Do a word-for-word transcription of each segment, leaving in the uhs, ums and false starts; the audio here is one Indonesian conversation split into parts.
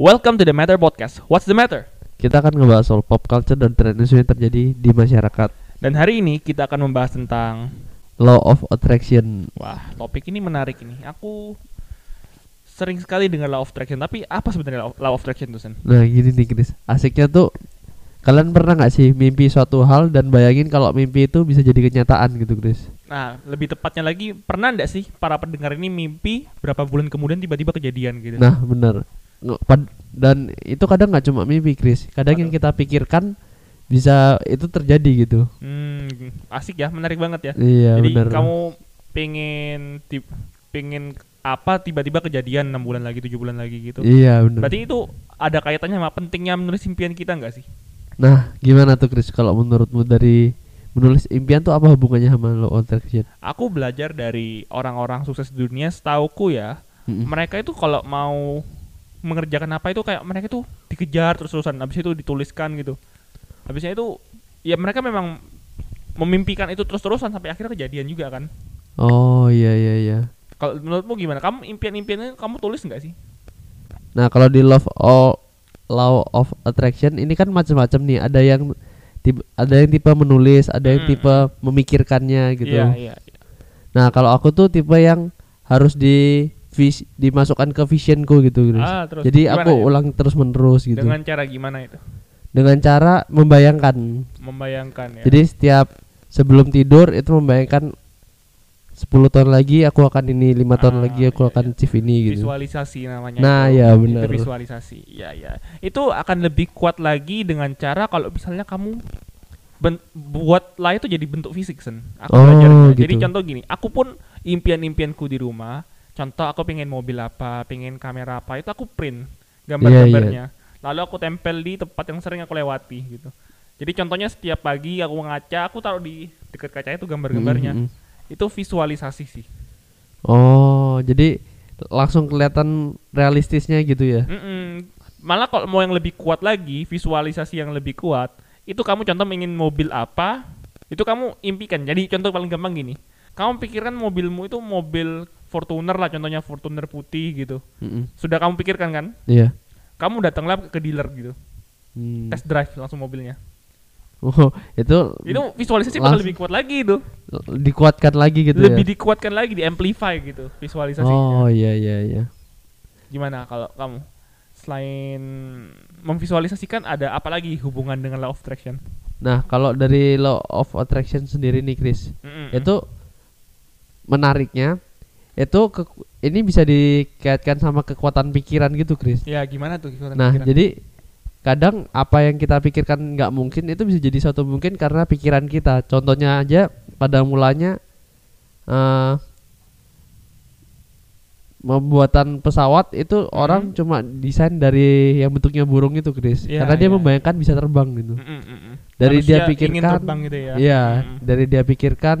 Welcome to the Matter Podcast. What's the matter? Kita akan ngebahas soal pop culture dan tren isu yang terjadi di masyarakat. Dan hari ini kita akan membahas tentang Law of Attraction. Wah, topik ini menarik ini. Aku sering sekali dengar Law of Attraction, tapi apa sebenarnya Law of Attraction tuh, Sen? Nah, gini nih, Chris. Asiknya tuh, kalian pernah gak sih mimpi suatu hal dan bayangin kalau mimpi itu bisa jadi kenyataan gitu, Chris? Nah, lebih tepatnya lagi, pernah gak sih para pendengar ini mimpi berapa bulan kemudian tiba-tiba kejadian gitu? Nah, benar. Dan itu kadang gak cuma mimpi, Chris. Kadang Aduh. yang kita pikirkan bisa itu terjadi gitu. Hmm, asik ya, menarik banget ya. Iya, jadi benar. Kamu pengen, tip, pengen apa tiba-tiba kejadian enam bulan lagi, tujuh bulan lagi gitu. Iya, benar. Berarti itu ada kaitannya sama pentingnya menulis impian kita gak sih? Nah, gimana tuh, Chris, kalau menurutmu dari menulis impian tuh apa hubungannya sama Law of Attraction? Aku belajar dari orang-orang sukses dunia, setauku ya, mm-hmm. mereka itu kalau mau mengerjakan apa itu kayak mereka itu dikejar terus-terusan, habis itu dituliskan gitu. Habisnya itu, ya mereka memang memimpikan itu terus-terusan sampai akhirnya kejadian juga kan. Oh, iya, iya, iya. Kalau menurutmu gimana? Kamu impian-impiannya kamu tulis nggak sih? Nah, kalau di Love All Law of Attraction ini kan macam-macam nih, ada yang tipe, ada yang tipe menulis, ada yang hmm. tipe memikirkannya gitu. Yeah, yeah, yeah. Nah, kalau aku tuh tipe yang harus di vis, dimasukkan ke visionku gitu, Chris. Ah, terus. Jadi gimana aku ya? Ulang terus-menerus gitu. Dengan cara gimana itu? Dengan cara membayangkan. Membayangkan ya. Jadi setiap sebelum tidur itu membayangkan sepuluh tahun lagi aku akan ini, lima ah, tahun lagi aku iya, akan iya. chief ini gitu. Visualisasi namanya. Nah, itu, ya benar. Itu visualisasi. Ya, ya. Itu akan lebih kuat lagi dengan cara kalau misalnya kamu ben- buatlah itu jadi bentuk fisik, Sen. Aku oh, belajarnya. Gitu. Jadi contoh gini, aku pun impian-impianku di rumah, contoh aku pengen mobil apa, pengen kamera apa, itu aku print gambar-gambarnya. Yeah, yeah. Lalu aku tempel di tempat yang sering aku lewati gitu. Jadi contohnya setiap pagi aku ngaca, aku taruh di dekat kaca itu gambar-gambarnya. Mm-hmm. Itu visualisasi sih. Oh, jadi langsung kelihatan realistisnya gitu ya? Mm-mm. Malah kalau mau yang lebih kuat lagi, visualisasi yang lebih kuat, itu kamu contoh ingin mobil apa, itu kamu impikan. Jadi contoh paling gampang gini, kamu pikirkan mobilmu itu mobil Fortuner lah, contohnya Fortuner putih gitu. Mm-mm. Sudah kamu pikirkan kan? Iya. Yeah. Kamu datanglah ke dealer gitu, hmm. test drive langsung mobilnya. Oh, itu itu visualisasi bakal lebih kuat lagi itu. Dikuatkan lagi gitu. Lebih ya? Dikuatkan lagi, di amplify gitu visualisasinya. Oh, iya iya iya. Gimana kalau kamu selain memvisualisasikan ada apa lagi hubungan dengan Law of Attraction? Nah, kalau dari Law of Attraction sendiri nih, Chris. Mm-hmm. Itu menariknya itu ke, ini bisa dikaitkan sama kekuatan pikiran gitu, Chris. Ya, gimana tuh kekuatan nah, pikiran? Nah, jadi kadang apa yang kita pikirkan nggak mungkin itu bisa jadi suatu mungkin karena pikiran kita. Contohnya aja pada mulanya uh, pembuatan pesawat itu mm-hmm. orang cuma desain dari yang bentuknya burung itu, Chris, yeah, karena dia yeah. membayangkan bisa terbang gitu. Mm-hmm. Dari Manusia dia pikirkan, gitu ya, iya, mm-hmm. dari dia pikirkan,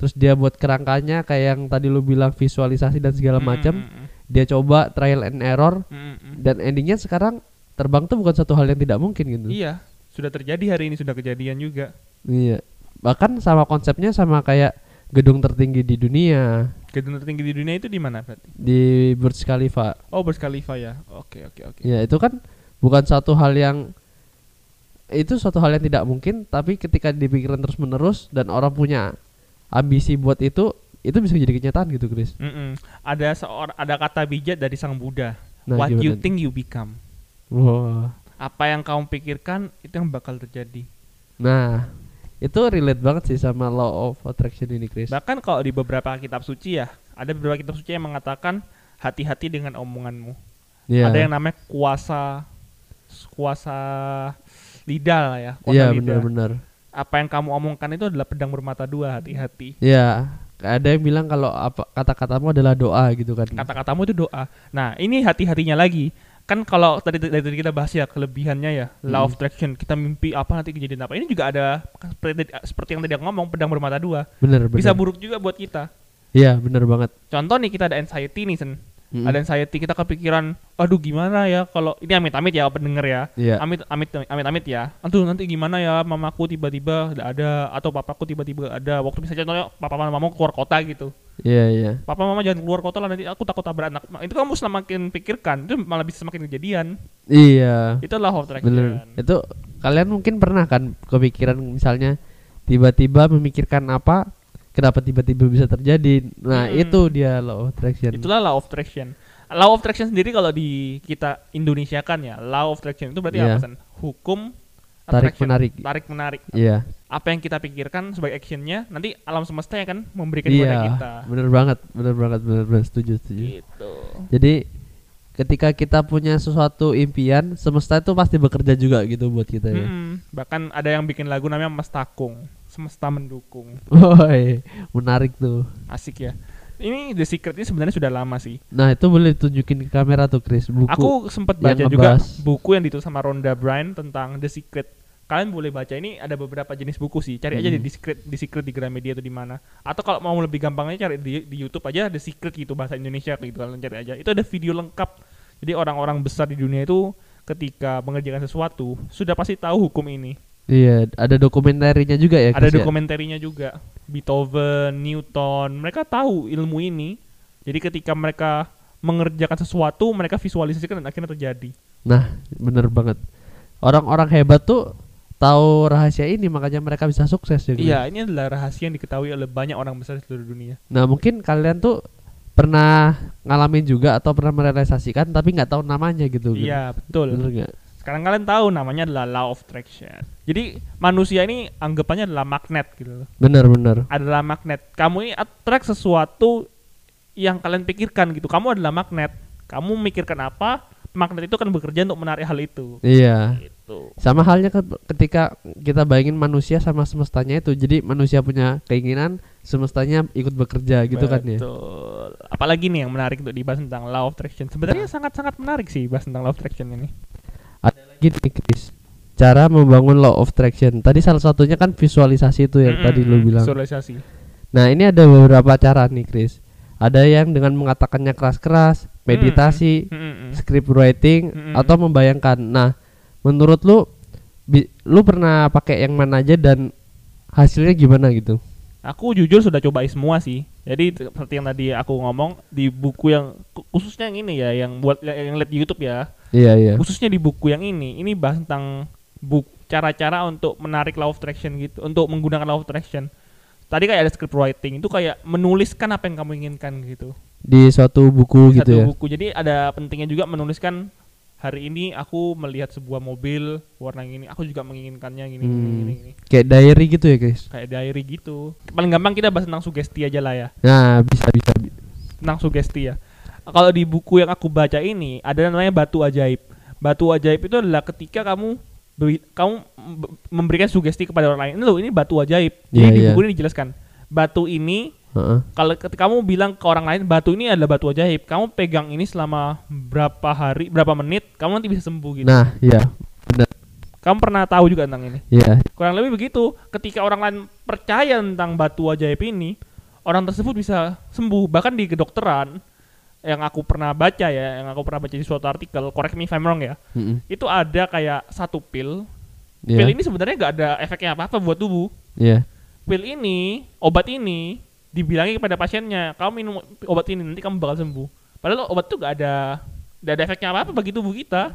terus dia buat kerangkanya kayak yang tadi lu bilang visualisasi dan segala macam. Mm-hmm. Dia coba trial and error mm-hmm. dan endingnya sekarang terbang tuh bukan satu hal yang tidak mungkin gitu. Iya, sudah terjadi hari ini, sudah kejadian juga. Iya, bahkan sama konsepnya sama kayak gedung tertinggi di dunia. Gedung tertinggi di dunia itu di mana berarti? Di Burj Khalifa. Oh, Burj Khalifa ya. Oke, oke, oke. Ya, itu kan bukan satu hal yang itu suatu hal yang tidak mungkin, tapi ketika dipikirin terus-menerus dan orang punya ambisi buat itu, itu bisa jadi kenyataan gitu, Chris. Mm-mm. Ada seor- ada kata bijak dari Sang Buddha. Nah, What gimana? You think you become. Wow. Apa yang kamu pikirkan itu yang bakal terjadi. Nah, itu relate banget sih sama Law of Attraction ini, Chris. Bahkan kalau di beberapa kitab suci ya, ada beberapa kitab suci yang mengatakan hati-hati dengan omonganmu. Yeah. Ada yang namanya kuasa kuasa lidah lah ya, kuasa yeah, lidah. Iya, benar-benar. Apa yang kamu omongkan itu adalah pedang bermata dua, hati-hati. Iya. Yeah. Ada yang bilang kalau apa, kata-katamu adalah doa gitu kan. Kata-katamu itu doa. Nah, ini hati-hatinya lagi. Kan kalau tadi tadi kita bahas ya kelebihannya ya hmm. Law of Attraction, kita mimpi apa nanti kejadian apa, ini juga ada seperti, seperti yang tadi aku ngomong, pedang bermata dua, bener, bener. Bisa buruk juga buat kita. Iya, benar banget. Contoh nih, kita ada anxiety nih, Sen. hmm. ada anxiety, kita kepikiran, aduh gimana ya kalau ini amit-amit ya pendengar ya, yeah. amit, amit amit amit ya, aduh nanti gimana ya mamaku tiba-tiba tidak ada atau papaku tiba-tiba ada, waktu misalnya contohnya papa mama mamaku keluar kota gitu, yeah, yeah. papa mama jangan keluar kota lah nanti aku takut tabrak anak, itu kamu semakin pikirkan itu malah bisa semakin kejadian. Iya. Yeah. Itulah horror track. Itu kalian mungkin pernah kan kepikiran misalnya tiba-tiba memikirkan apa, kenapa tiba-tiba bisa terjadi. Nah hmm. itu dia law of attraction. Itulah law of attraction. Law of attraction sendiri kalau di kita Indonesia kan ya, law of attraction itu berarti yeah. apa? Hukum tarik menarik. Tarik menarik. Iya. Yeah. Apa yang kita pikirkan sebagai actionnya, nanti alam semesta yang akan memberikan yeah. kepada kita. Iya. Bener banget, bener banget, bener banget. Setuju, setuju. Gitu. Jadi ketika kita punya sesuatu impian, semesta itu pasti bekerja juga gitu buat kita ya. Hmm. Bahkan ada yang bikin lagu namanya Mestakung. Semesta mendukung. Woi, menarik tuh. Asik ya. Ini The Secret ini sebenarnya sudah lama sih. Nah, itu boleh tunjukin ke kamera tuh, Chris. Buku. Aku sempat baca juga buku yang ditulis sama Rhonda Byrne tentang The Secret. Kalian boleh baca, ini ada beberapa jenis buku sih. Cari hmm. aja di The Secret, The Secret di Gramedia itu di mana. Atau kalau mau lebih gampangnya cari di, di YouTube aja The Secret gitu bahasa Indonesia gitu, kalian cari aja. Itu ada video lengkap. Jadi orang-orang besar di dunia itu ketika mengerjakan sesuatu sudah pasti tahu hukum ini. Iya, ada dokumenterinya juga ya. Ada dokumenterinya ya? Juga. Beethoven, Newton, mereka tahu ilmu ini. Jadi ketika mereka mengerjakan sesuatu, mereka visualisasikan dan akhirnya terjadi. Nah, benar banget. Orang-orang hebat tuh tahu rahasia ini, makanya mereka bisa sukses juga. Iya, ini adalah rahasia yang diketahui oleh banyak orang besar di seluruh dunia. Nah, mungkin kalian tuh pernah ngalamin juga atau pernah merealisasikan tapi nggak tahu namanya gitu. Iya, betul. Bener nggak? Sekarang kalian tahu namanya adalah law of attraction. Jadi manusia ini anggapannya adalah magnet gitu. Benar-benar. Adalah magnet. Kamu ini attract sesuatu yang kalian pikirkan gitu. Kamu adalah magnet. Kamu memikirkan apa, magnet itu kan bekerja untuk menarik hal itu. Iya. Gitu. Sama halnya ketika kita bayangin manusia sama semestanya itu. Jadi manusia punya keinginan, semestanya ikut bekerja gitu. Betul. Kan ya. Betul. Apalagi nih yang menarik untuk dibahas tentang law of attraction. Sebenarnya sangat-sangat menarik sih bahas tentang law of attraction ini. Ada lagi nih, Chris, cara membangun law of attraction. Tadi salah satunya kan visualisasi itu yang mm-hmm. tadi lu bilang. Visualisasi. Nah ini ada beberapa cara nih, Chris. Ada yang dengan mengatakannya keras-keras, meditasi, mm-hmm. script writing, mm-hmm. atau membayangkan. Nah menurut lu, bi- lu pernah pakai yang mana aja dan hasilnya gimana gitu? Aku jujur sudah cobain semua sih. Jadi seperti yang tadi aku ngomong di buku yang khususnya yang ini ya, yang buat yang lihat di YouTube ya. Iya, iya. Khususnya di buku yang ini, ini bahas tentang buku, cara-cara untuk menarik law of attraction gitu, untuk menggunakan law of attraction. Tadi kayak ada script writing, itu kayak menuliskan apa yang kamu inginkan gitu. Di suatu buku di gitu satu ya. Di buku. Jadi ada pentingnya juga menuliskan, hari ini aku melihat sebuah mobil warna gini, aku juga menginginkannya gini, hmm. gini, gini, gini. Kayak diary gitu ya, guys? Kayak diary gitu. Paling gampang kita bahas tentang sugesti aja lah ya. Nah, bisa-bisa. Tentang sugesti ya. Kalau di buku yang aku baca ini, ada namanya batu ajaib. Batu ajaib itu adalah ketika kamu beri, kamu memberikan sugesti kepada orang lain. Ini loh, ini batu ajaib. Jadi yeah, di buku yeah. ini dijelaskan. Batu ini, uh-uh. kalau ketika kamu bilang ke orang lain, batu ini adalah batu ajaib, kamu pegang ini selama berapa hari, berapa menit, kamu nanti bisa sembuh gitu. Nah, iya, benar. Kamu pernah tahu juga tentang ini? Iya. Yeah. Kurang lebih begitu. Ketika orang lain percaya tentang batu ajaib ini, orang tersebut bisa sembuh. Bahkan di kedokteran, yang aku pernah baca ya, yang aku pernah baca di suatu artikel, correct me if I'm wrong ya, mm-hmm. itu ada kayak satu pil. Yeah. Pil ini sebenarnya nggak ada efeknya apa-apa buat tubuh. Iya. Yeah. Pil ini, obat ini, dibilangin kepada pasiennya, kamu minum obat ini nanti kamu bakal sembuh. Padahal obat itu gak ada, gak ada efeknya apa-apa bagi tubuh kita.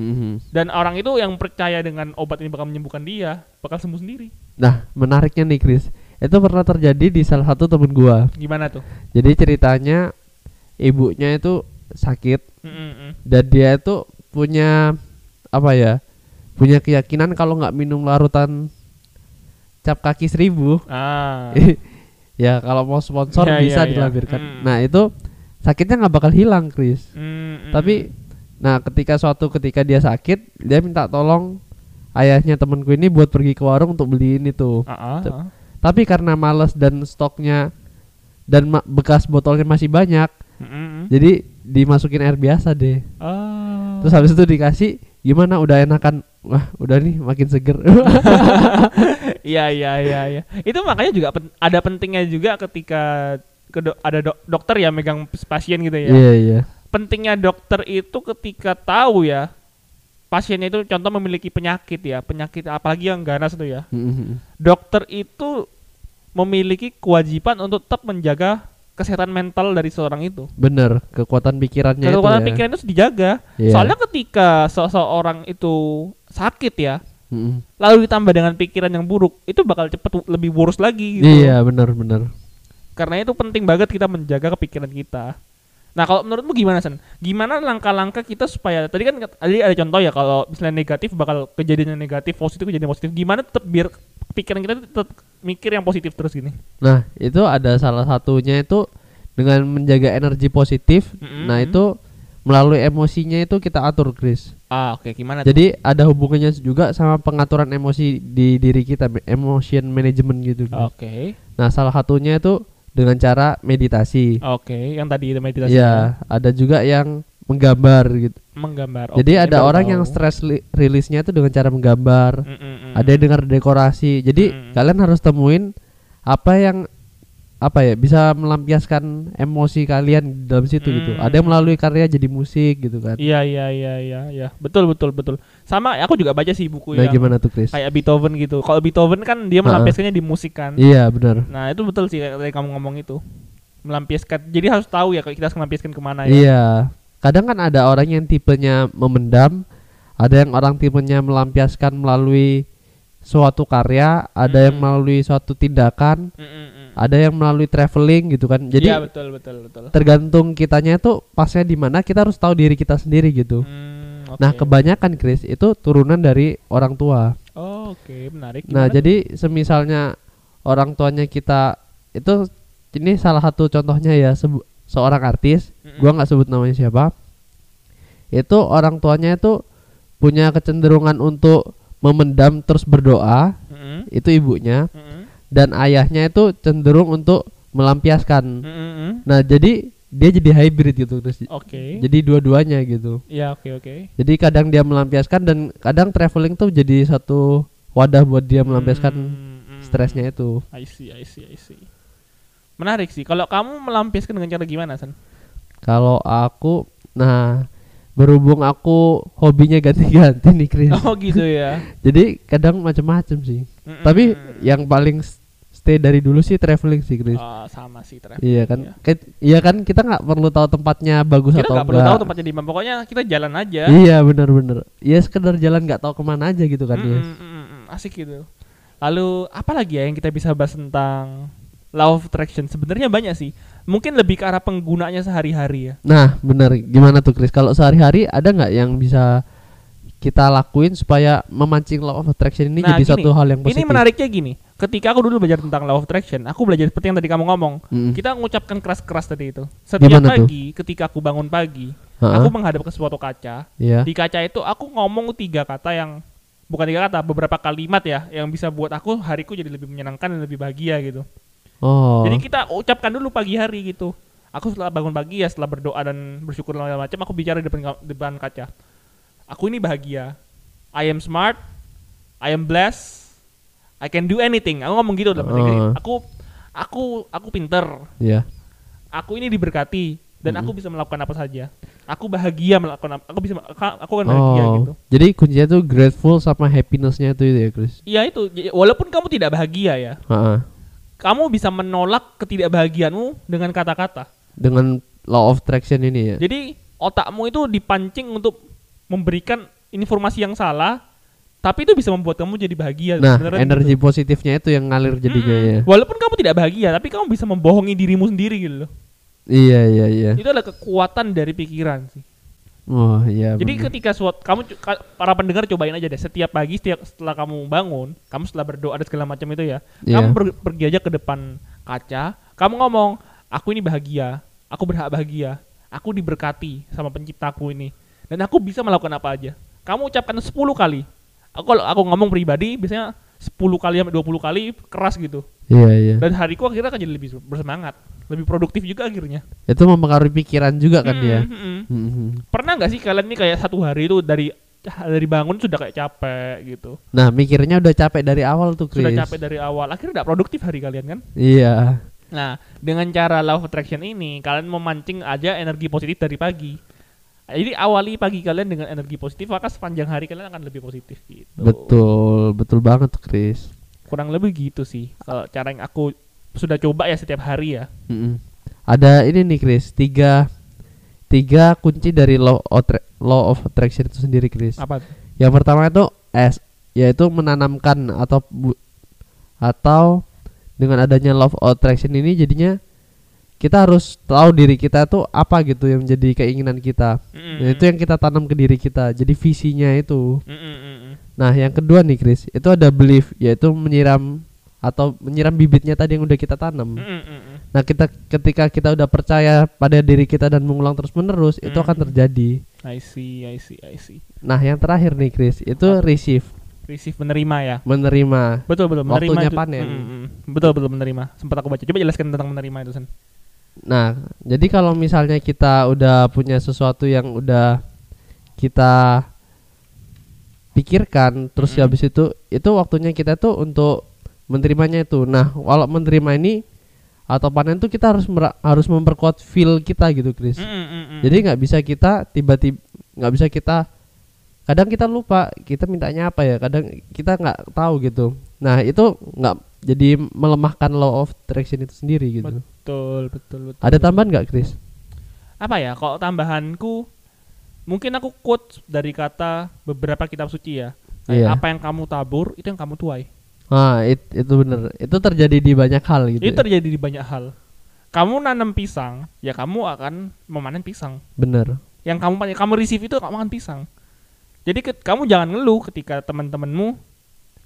Mm-hmm. Dan orang itu yang percaya dengan obat ini bakal menyembuhkan dia, bakal sembuh sendiri. Nah, menariknya nih, Chris, itu pernah terjadi di salah satu temen gua. Gimana tuh? Jadi ceritanya ibunya itu sakit, mm-hmm. dan dia itu punya apa ya? Punya keyakinan kalau nggak minum larutan cap kaki seribu. Ah. Ya kalau mau sponsor ya, bisa ya, dilampirkan. Ya. Mm. Nah itu sakitnya nggak bakal hilang, Chris. Mm, mm. Tapi, nah ketika suatu ketika dia sakit, dia minta tolong ayahnya temanku ini buat pergi ke warung untuk beliin itu. Uh-uh. T- tapi karena malas dan stoknya dan ma- bekas botolnya masih banyak, mm-hmm. jadi dimasukin air biasa deh. Oh. Terus habis itu dikasih, gimana? Udah enakan? Wah, udah nih makin seger. Iya iya iya iya. Itu makanya juga pen- ada pentingnya juga ketika ke do- ada do- dokter ya megang pasien gitu ya. Iya yeah, iya. Yeah. pentingnya dokter itu ketika tahu ya pasiennya itu contoh memiliki penyakit ya, penyakit apalagi yang ganas itu ya. Mm-hmm. Dokter itu memiliki kewajiban untuk tetap menjaga kesehatan mental dari seorang itu. Bener, kekuatan pikirannya. Kekuatan itu pikiran ya. Itu dijaga. Yeah. Soalnya ketika seseorang itu sakit ya, mm-hmm. lalu ditambah dengan pikiran yang buruk, itu bakal cepet lebih buruk lagi. Iya gitu. Yeah, bener-bener. Karena itu penting banget kita menjaga kepikiran kita. Nah kalau menurutmu gimana Sen? Gimana langkah-langkah kita supaya tadi kan tadi ada contoh ya kalau misalnya negatif bakal kejadiannya negatif, positif kejadian positif. Gimana tetap biar pikiran kita tetap mikir yang positif terus gini? Nah itu ada salah satunya itu dengan menjaga energi positif. Mm-hmm. Nah itu melalui emosinya itu kita atur, Chris. Ah oke okay. Gimana? Jadi tuh? Ada hubungannya juga sama pengaturan emosi di diri kita, emotion management gitu. Oke. Okay. Nah salah satunya itu dengan cara meditasi. Oke, okay, yang tadi itu meditasi. Ya, ada juga yang menggambar gitu. Menggambar. Jadi okay, ada orang tahu. Yang stress li- rilisnya itu dengan cara menggambar. Mm-mm-mm. Ada yang dengan dekorasi. Jadi Mm-mm. kalian harus temuin apa yang apa ya bisa melampiaskan emosi kalian dalam situ. Mm-mm. Gitu. Ada yang melalui karya jadi musik gitu kan. Iya iya iya iya iya. Betul betul betul. Sama aku juga baca sih buku nah, yang gimana tuh, Chris? Kayak Beethoven gitu. Kalau Beethoven kan dia melampiaskannya di musik kan. Iya benar. Nah itu betul sih kayak tadi kamu ngomong itu melampiaskan. Jadi harus tahu ya kalau kita harus melampiaskan kemana ya. Iya. Kadang kan ada orang yang tipenya memendam, ada yang orang tipenya melampiaskan melalui suatu karya, ada mm. yang melalui suatu tindakan, mm-mm. ada yang melalui traveling gitu kan. Jadi ya, betul, betul, betul. Tergantung kitanya itu pasnya di mana, kita harus tahu diri kita sendiri gitu. Mm, okay. Nah kebanyakan Chris itu turunan dari orang tua. Oh, oke okay. Menarik. Gimana? Nah jadi semisalnya orang tuanya kita itu ini salah satu contohnya ya sebu- seorang artis, mm-mm. gua nggak sebut namanya siapa. Itu orang tuanya itu punya kecenderungan untuk memendam terus berdoa, mm-hmm. itu ibunya, mm-hmm. dan ayahnya itu cenderung untuk melampiaskan. Mm-hmm. Nah jadi dia jadi hybrid gitu terus. Okay. Jadi dua-duanya gitu. Ya oke okay, oke. Okay. Jadi kadang dia melampiaskan dan kadang traveling tuh jadi satu wadah buat dia melampiaskan mm-hmm. stresnya itu. I see I see I see. Menarik sih. Kalau kamu melampiaskan dengan cara gimana San? Kalau aku, nah. Berhubung aku hobinya ganti-ganti nih Chris. Oh gitu ya. Jadi kadang macam-macam sih. Mm-mm. Tapi yang paling stay dari dulu sih traveling sih Chris. Oh, sama sih traveling. Iya kan. Iya K- ya kan kita nggak perlu tahu tempatnya bagus kita atau enggak. Kita nggak perlu tahu tempatnya di mana. Pokoknya kita jalan aja. Iya benar-benar. Iya sekedar jalan nggak tahu kemana aja gitu kan ya. Asik gitu. Lalu apa lagi ya yang kita bisa bahas tentang law of attraction? Sebenarnya banyak sih. Mungkin lebih ke arah penggunanya sehari-hari ya. Nah benar. Gimana tuh Chris? Kalau sehari-hari ada gak yang bisa kita lakuin supaya memancing law of attraction ini nah, jadi gini, satu hal yang positif? Ini menariknya gini. Ketika aku dulu belajar tentang law of attraction, aku belajar seperti yang tadi kamu ngomong. Mm-hmm. Kita mengucapkan keras-keras tadi itu. Setiap gimana pagi tuh? Ketika aku bangun pagi, ha-ha. Aku menghadap ke suatu kaca. Yeah. Di kaca itu aku ngomong tiga kata yang bukan tiga kata, beberapa kalimat ya, yang bisa buat aku hariku jadi lebih menyenangkan dan lebih bahagia gitu. Oh. Jadi kita ucapkan dulu pagi hari gitu. Aku setelah bangun pagi ya setelah berdoa dan bersyukur segala macam, aku bicara di depan, depan kaca. Aku ini bahagia. I am smart. I am blessed. I can do anything. Aku ngomong gitu dalam uh. hati. Aku aku aku pinter. Yeah. Aku ini diberkati dan mm-hmm. aku bisa melakukan apa saja. Aku bahagia melakukan apa. Aku bisa aku kan bahagia oh. gitu. Jadi kuncinya tuh grateful sama happiness-nya itu ya, Chris. Iya itu. Walaupun kamu tidak bahagia ya. Uh-uh. Kamu bisa menolak ketidakbahagiaanmu dengan kata-kata. Dengan law of attraction ini ya. Jadi otakmu itu dipancing untuk memberikan informasi yang salah, tapi itu bisa membuat kamu jadi bahagia. Nah, energi gitu. Positifnya itu yang ngalir jadinya mm-hmm. ya. Walaupun kamu tidak bahagia, tapi kamu bisa membohongi dirimu sendiri gitu loh. Iya, iya, iya. Itu adalah kekuatan dari pikiran sih. Oh, iya. Jadi bener. Ketika suat, kamu para pendengar cobain aja deh setiap pagi setiap setelah kamu bangun, kamu setelah berdoa dan segala macam itu ya. Yeah. Kamu per, pergi aja ke depan kaca, kamu ngomong, "Aku ini bahagia. Aku berhak bahagia. Aku diberkati sama penciptaku ini. Dan aku bisa melakukan apa aja." Kamu ucapkan sepuluh kali. Aku kalau aku ngomong pribadi biasanya sepuluh kali sampai dua puluh kali keras gitu. Iya, yeah, iya. Yeah. Dan hariku akhirnya akan jadi lebih bersemangat. Lebih produktif juga akhirnya. Itu mempengaruhi pikiran juga kan hmm, ya. Hmm, hmm. Pernah nggak sih kalian nih kayak satu hari itu dari dari bangun sudah kayak capek gitu. Nah mikirnya udah capek dari awal tuh Chris. Sudah capek dari awal. Akhirnya nggak produktif hari kalian kan? Iya. Nah, dengan cara law of attraction ini kalian memancing aja energi positif dari pagi. Jadi awali pagi kalian dengan energi positif, maka sepanjang hari kalian akan lebih positif gitu. Betul, betul banget Chris. Kurang lebih gitu sih. Kalau cara yang aku sudah coba ya setiap hari ya. Mm-mm. Ada ini nih Chris, tiga tiga kunci dari law law of attraction itu sendiri Chris. Apa? Yang pertama itu S, yaitu menanamkan atau bu- atau dengan adanya law of attraction ini jadinya kita harus tahu diri kita tuh apa gitu yang menjadi keinginan kita. Mm-hmm. Nah, itu yang kita tanam ke diri kita. Jadi visinya itu. Mm-hmm. Nah, yang kedua nih Chris, itu ada belief, yaitu menyiram atau menyiram bibitnya tadi yang udah kita tanam. Mm-hmm. Nah, kita ketika kita udah percaya pada diri kita dan mengulang terus-menerus, mm-hmm. itu akan terjadi. I see, I see, I see. Nah, yang terakhir nih Chris, itu receive. Receive menerima ya. Menerima. Betul betul menerima. Waktunya itu, panen. Mm-hmm. Betul betul menerima. Sempat aku baca. Coba jelaskan tentang menerima itu, Sen. Nah, jadi kalau misalnya kita udah punya sesuatu yang udah kita pikirkan, terus mm-hmm. habis itu itu waktunya kita tuh untuk menerimanya itu. Nah, kalau menerima ini atau panen tuh kita harus mer- harus memperkuat feel kita gitu, Chris. Mm-hmm. Jadi nggak bisa kita tiba-tiba nggak bisa kita kadang kita lupa kita mintanya apa ya, kadang kita nggak tahu gitu. Nah, itu nggak jadi melemahkan law of attraction itu sendiri gitu. But- Betul, betul, betul. Ada tambahan nggak, Chris? Apa ya? Kalau tambahanku, mungkin aku quote dari kata beberapa kitab suci ya. Yeah. Apa yang kamu tabur, itu yang kamu tuai. Ah, it, itu benar. Itu terjadi di banyak hal gitu. Itu ya? Terjadi di banyak hal. Kamu nanam pisang, ya kamu akan memanen pisang. Benar. Yang kamu kamu receive itu kamu akan pisang. Jadi ke, kamu jangan ngeluh ketika teman-temanmu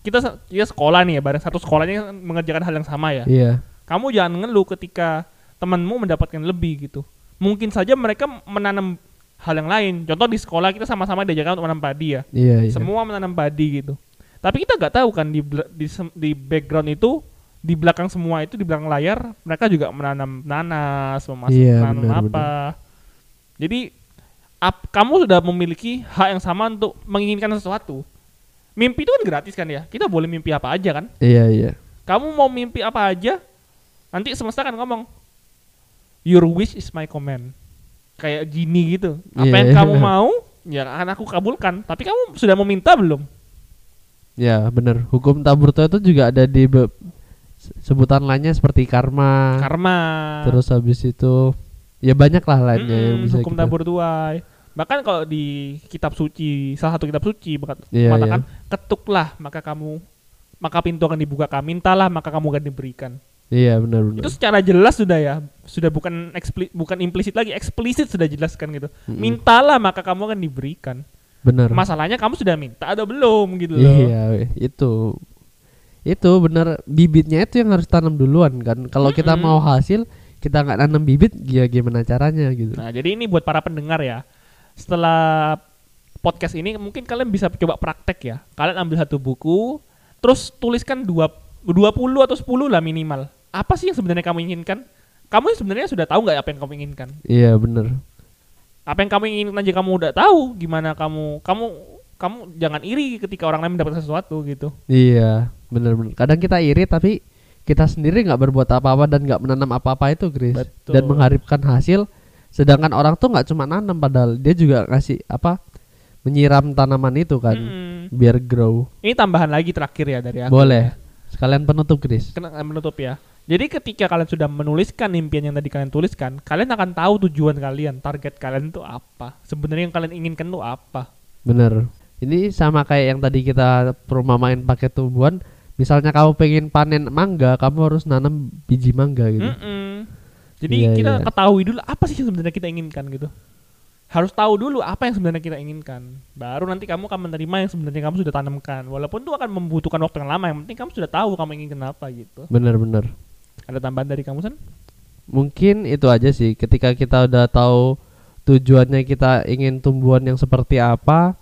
kita kita sekolah nih ya, bareng satu sekolahnya mengerjakan hal yang sama ya. Iya. Yeah. Kamu jangan ngeluh ketika temanmu mendapatkan lebih gitu. Mungkin saja mereka menanam hal yang lain. Contoh di sekolah kita sama-sama diajarkan untuk menanam padi ya. Iya, semua iya. menanam padi gitu. Tapi kita nggak tahu kan di, di di background itu, di belakang semua itu, di belakang layar mereka juga menanam nanas, memasuk iya, menanam benar, apa. Benar. Jadi ap, kamu sudah memiliki hak yang sama untuk menginginkan sesuatu. Mimpi itu kan gratis kan ya. Kita boleh mimpi apa aja kan? Iya iya. Kamu mau mimpi apa aja? Nanti semesta kan ngomong, your wish is my command. Kayak genie gitu. Apa yeah. yang kamu mau, ya akan aku kabulkan. Tapi kamu sudah meminta belum? Ya benar. Hukum tabur tuai itu juga ada di be- sebutan lainnya seperti karma. Karma. Terus habis itu, ya banyak lah lainnya mm-hmm, yang bisa hukum kita. Tabur tuai. Bahkan kalau di kitab suci, salah satu kitab suci yeah, mengatakan, yeah. ketuklah maka kamu, maka pintu akan dibukakan. Mintalah maka kamu akan diberikan. Iya benar benar. Itu secara jelas sudah ya, sudah bukan ekspli, bukan implisit lagi, eksplisit sudah jelaskan gitu. Mm-hmm. Mintalah maka kamu akan diberikan. Benar. Masalahnya kamu sudah minta atau belum gitu loh. Iya, itu. Itu benar, bibitnya itu yang harus tanam duluan kan. Kalau mm-hmm. kita mau hasil, kita enggak nanam bibit, ya gimana caranya gitu. Nah, jadi ini buat para pendengar ya. Setelah podcast ini mungkin kalian bisa coba praktek ya. Kalian ambil satu buku, terus tuliskan dua puluh atau sepuluh lah minimal. Apa sih yang sebenarnya kamu inginkan? Kamu sebenarnya sudah tahu nggak apa yang kamu inginkan? Iya benar. Apa yang kamu inginkan aja kamu udah tahu, gimana kamu kamu kamu jangan iri ketika orang lain mendapatkan sesuatu gitu. Iya benar-benar. Kadang kita iri tapi kita sendiri nggak berbuat apa-apa dan nggak menanam apa-apa itu, Chris. Betul. Dan mengharapkan hasil. Sedangkan orang tuh nggak cuma nanam, padahal dia juga ngasih apa? Menyiram tanaman itu kan, mm-hmm. biar grow. Ini tambahan lagi terakhir ya dari aku. Boleh. Ya. Sekalian penutup, Chris. Kena menutup ya. Jadi ketika kalian sudah menuliskan impian yang tadi kalian tuliskan, kalian akan tahu tujuan kalian, target kalian itu apa. Sebenarnya yang kalian inginkan itu apa. Bener. Ini sama kayak yang tadi kita rumah main pakai tumbuhan. Misalnya kamu pengen panen mangga, kamu harus nanam biji mangga gitu. Mm-mm. Jadi yeah, kita yeah. ketahui dulu apa sih yang sebenarnya kita inginkan gitu. Harus tahu dulu apa yang sebenarnya kita inginkan. Baru nanti kamu akan menerima yang sebenarnya kamu sudah tanamkan. Walaupun itu akan membutuhkan waktu yang lama, yang penting kamu sudah tahu kamu ingin kenapa gitu. Benar-benar. Ada tambahan dari kamu, Sen? Mungkin itu aja sih. Ketika kita udah tahu tujuannya kita ingin tumbuhan yang seperti apa,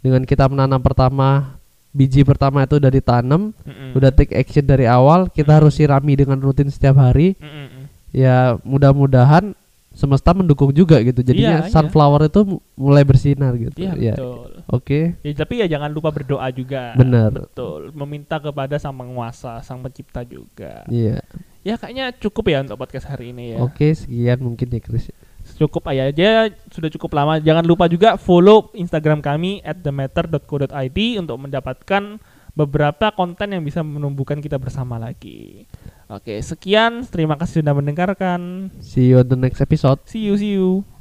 dengan kita menanam pertama, biji pertama itu udah ditanam, mm-mm. udah take action dari awal, kita mm-mm. harus sirami dengan rutin setiap hari. Mm-mm. Ya mudah-mudahan semesta mendukung juga gitu. Jadinya iya, sunflower iya. itu mulai bersinar gitu. Iya, ya. Betul. Oke. Okay. Ya, tapi ya jangan lupa berdoa juga. Benar. Betul. Meminta kepada Sang Penguasa, Sang Pencipta juga. Iya. ya kayaknya cukup ya untuk podcast hari ini ya. Oke, sekian mungkin ya Chris. Cukup aja, sudah cukup lama. Jangan lupa juga follow Instagram kami at the matter dot co dot i d untuk mendapatkan beberapa konten yang bisa menumbuhkan kita bersama lagi. Oke, sekian. Terima kasih sudah mendengarkan. See you on the next episode. See you, see you.